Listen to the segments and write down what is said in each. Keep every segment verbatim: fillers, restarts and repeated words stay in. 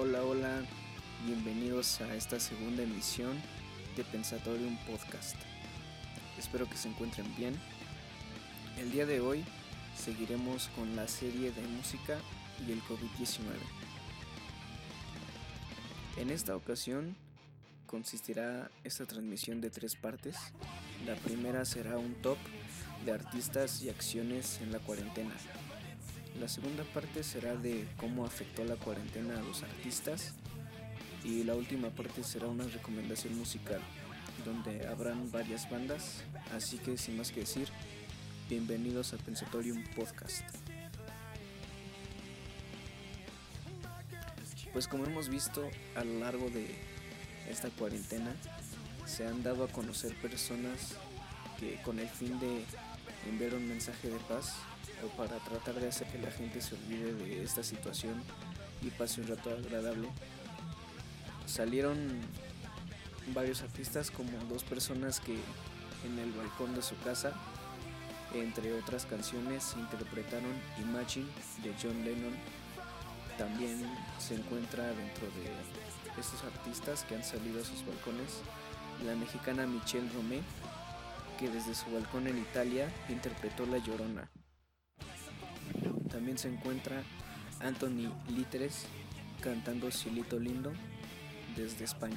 Hola, hola, bienvenidos a esta segunda emisión de Pensatorium Podcast. Espero que se encuentren bien. El día de hoy seguiremos con la serie de música y el COVID diecinueve. En esta ocasión consistirá esta transmisión de tres partes. La primera será un top de artistas y acciones en la cuarentena. La segunda parte será de cómo afectó la cuarentena a los artistas. Y la última parte será una recomendación musical, donde habrán varias bandas. Así que sin más que decir, bienvenidos a Pensatorium Podcast. Pues como hemos visto a lo largo de esta cuarentena, se han dado a conocer personas que con el fin de enviar un mensaje de paz o para tratar de hacer que la gente se olvide de esta situación y pase un rato agradable. Salieron varios artistas, como dos personas que en el balcón de su casa, entre otras canciones, interpretaron Imagine de John Lennon. También se encuentra dentro de estos artistas que han salido a sus balcones la mexicana Michelle Romé, que desde su balcón en Italia interpretó La Llorona. También se encuentra Anthony Litres cantando Cielito Lindo desde España.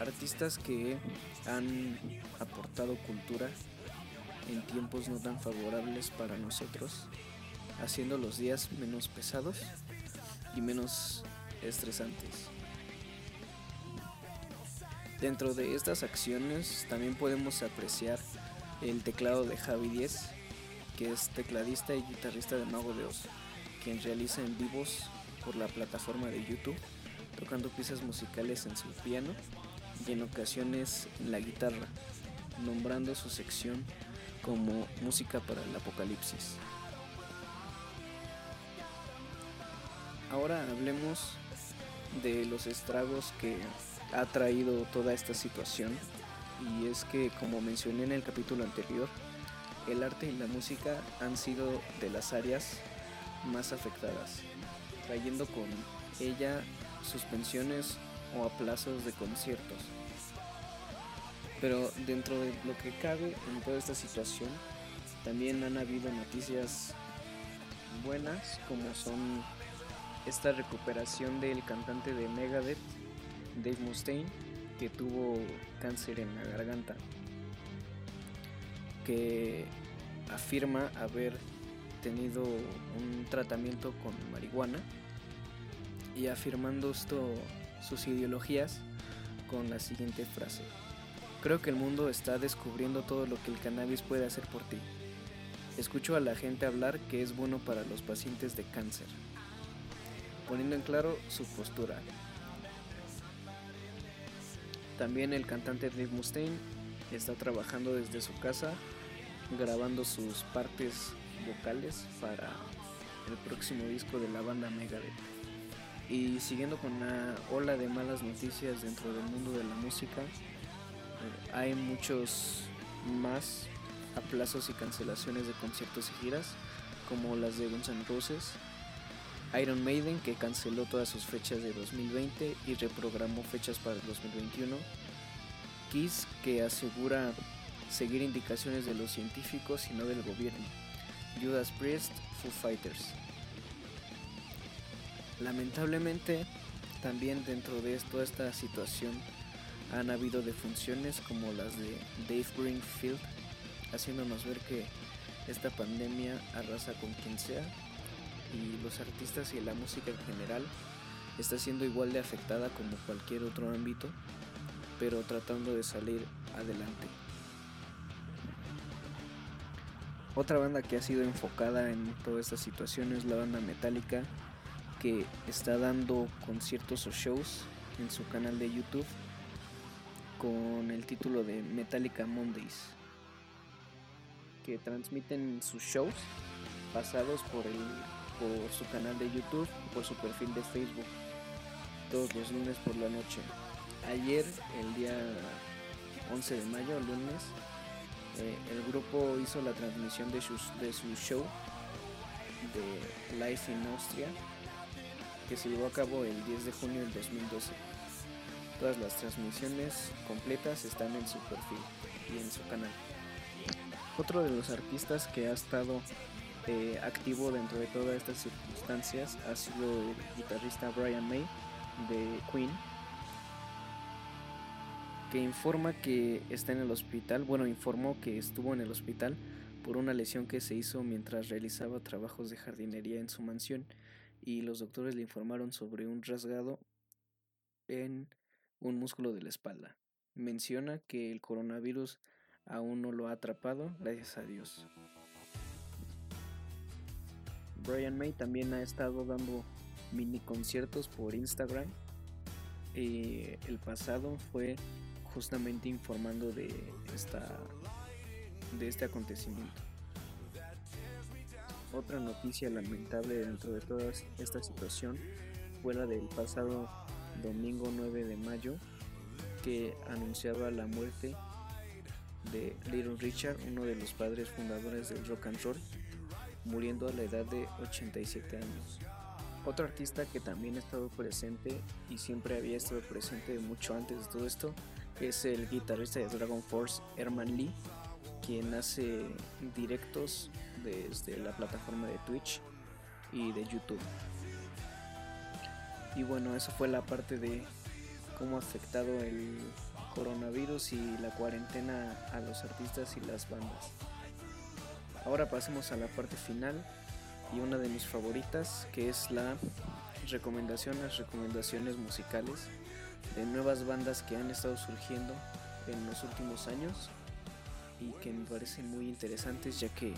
Artistas que han aportado cultura en tiempos no tan favorables para nosotros, haciendo los días menos pesados y menos estresantes. Dentro de estas acciones también podemos apreciar el teclado de Javi Díez, que es tecladista y guitarrista de Mago de Oz, quien realiza en vivos por la plataforma de YouTube, tocando piezas musicales en su piano y en ocasiones en la guitarra, nombrando su sección como Música para el Apocalipsis. Ahora hablemos de los estragos que ha traído toda esta situación, y es que, como mencioné en el capítulo anterior, el arte y la música han sido de las áreas más afectadas, trayendo con ella suspensiones o aplazos de conciertos. Pero dentro de lo que cabe en toda esta situación, también han habido noticias buenas, como son esta recuperación del cantante de Megadeth, Dave Mustaine, que tuvo cáncer en la garganta, que afirma haber tenido un tratamiento con marihuana, y afirmando esto sus ideologías con la siguiente frase: creo que el mundo está descubriendo todo lo que el cannabis puede hacer por ti. Escucho a la gente hablar que es bueno para los pacientes de cáncer, poniendo en claro su postura. También el cantante Dave Mustaine está trabajando desde su casa, grabando sus partes vocales para el próximo disco de la banda Megadeth. Y siguiendo con la ola de malas noticias dentro del mundo de la música, hay muchos más aplazos y cancelaciones de conciertos y giras, como las de Guns N' Roses, Iron Maiden, que canceló todas sus fechas de dos mil veinte y reprogramó fechas para el dos mil veintiuno, Kiss, que asegura seguir indicaciones de los científicos y no del gobierno, Judas Priest, Foo Fighters. Lamentablemente, también dentro de toda esta situación han habido defunciones, como las de Dave Greenfield, haciéndonos ver que esta pandemia arrasa con quien sea, y los artistas y la música en general está siendo igual de afectada como cualquier otro ámbito, pero tratando de salir adelante. Otra banda que ha sido enfocada en toda esta situación es la banda Metallica, que está dando conciertos o shows en su canal de YouTube con el título de Metallica Mondays, que transmiten sus shows pasados por el por su canal de YouTube, por su perfil de Facebook, todos los lunes por la noche. Ayer, el día once de mayo, lunes, eh, el grupo hizo la transmisión de, sus, de su show de Live in Austria, que se llevó a cabo el diez de junio del dos mil doce. Todas las transmisiones completas están en su perfil y en su canal. Otro de los artistas que ha estado eh, activo dentro de todas estas circunstancias ha sido el guitarrista Brian May de Queen, que informa que está en el hospital, bueno, informó que estuvo en el hospital por una lesión que se hizo mientras realizaba trabajos de jardinería en su mansión, y los doctores le informaron sobre un rasgado en un músculo de la espalda. Menciona que el coronavirus aún no lo ha atrapado, gracias a Dios. Brian May también ha estado dando mini conciertos por Instagram. Eh, el pasado fue justamente informando de esta de este acontecimiento. Otra noticia lamentable dentro de toda esta situación fue la del pasado domingo nueve de mayo, que anunciaba la muerte de Little Richard, uno de los padres fundadores del rock and roll, muriendo a la edad de ochenta y siete años. Otro artista que también ha estado presente y siempre había estado presente mucho antes de todo esto es el guitarrista de Dragon Force, Herman Lee, quien hace directos desde la plataforma de Twitch y de YouTube. Y bueno, eso fue la parte de cómo ha afectado el coronavirus y la cuarentena a los artistas y las bandas. Ahora pasemos a la parte final y una de mis favoritas, que es la recomendación, las recomendaciones musicales de nuevas bandas que han estado surgiendo en los últimos años y que me parecen muy interesantes, ya que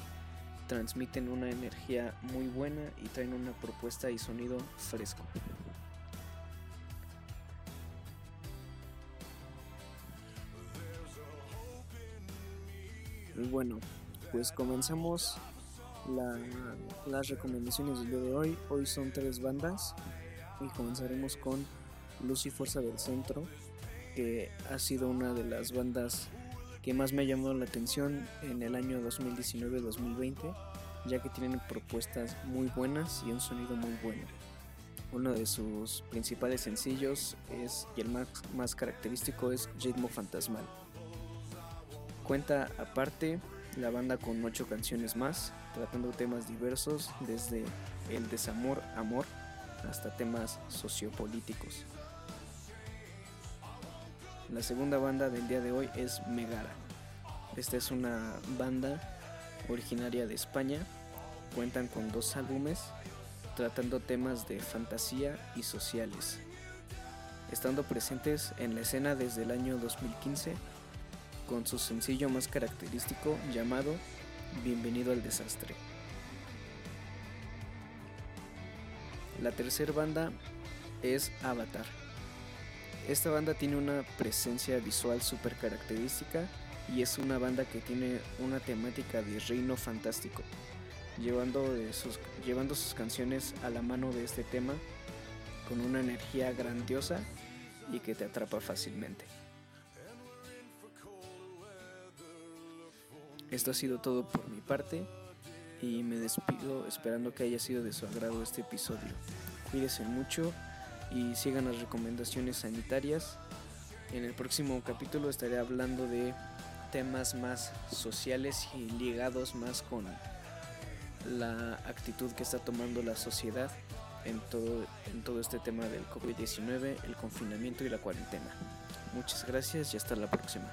transmiten una energía muy buena y traen una propuesta y sonido fresco. Y bueno, pues comenzamos la, las recomendaciones del día de hoy. Hoy son tres bandas y comenzaremos con Luz y Fuerza del Centro, que ha sido una de las bandas que más me ha llamado la atención en el año dos mil diecinueve dos mil veinte, ya que tienen propuestas muy buenas y un sonido muy bueno. Uno de sus principales sencillos es, y el más, más característico, es Ritmo Fantasmal. Cuenta aparte la banda con ocho canciones más, tratando temas diversos, desde el desamor, amor, hasta temas sociopolíticos. La segunda banda del día de hoy es Megara. Esta es una banda originaria de España. Cuentan con dos álbumes tratando temas de fantasía y sociales, estando presentes en la escena desde el año dos mil quince con su sencillo más característico llamado Bienvenido al Desastre. La tercera banda es Avatar. Esta banda tiene una presencia visual súper característica y es una banda que tiene una temática de reino fantástico, llevando, de sus, llevando sus canciones a la mano de este tema con una energía grandiosa y que te atrapa fácilmente. Esto ha sido todo por mi parte y me despido esperando que haya sido de su agrado este episodio. Cuídense mucho y sigan las recomendaciones sanitarias. En el próximo capítulo estaré hablando de temas más sociales y ligados más con la actitud que está tomando la sociedad en todo, en todo este tema del covid diecinueve, el confinamiento y la cuarentena. Muchas gracias y hasta la próxima.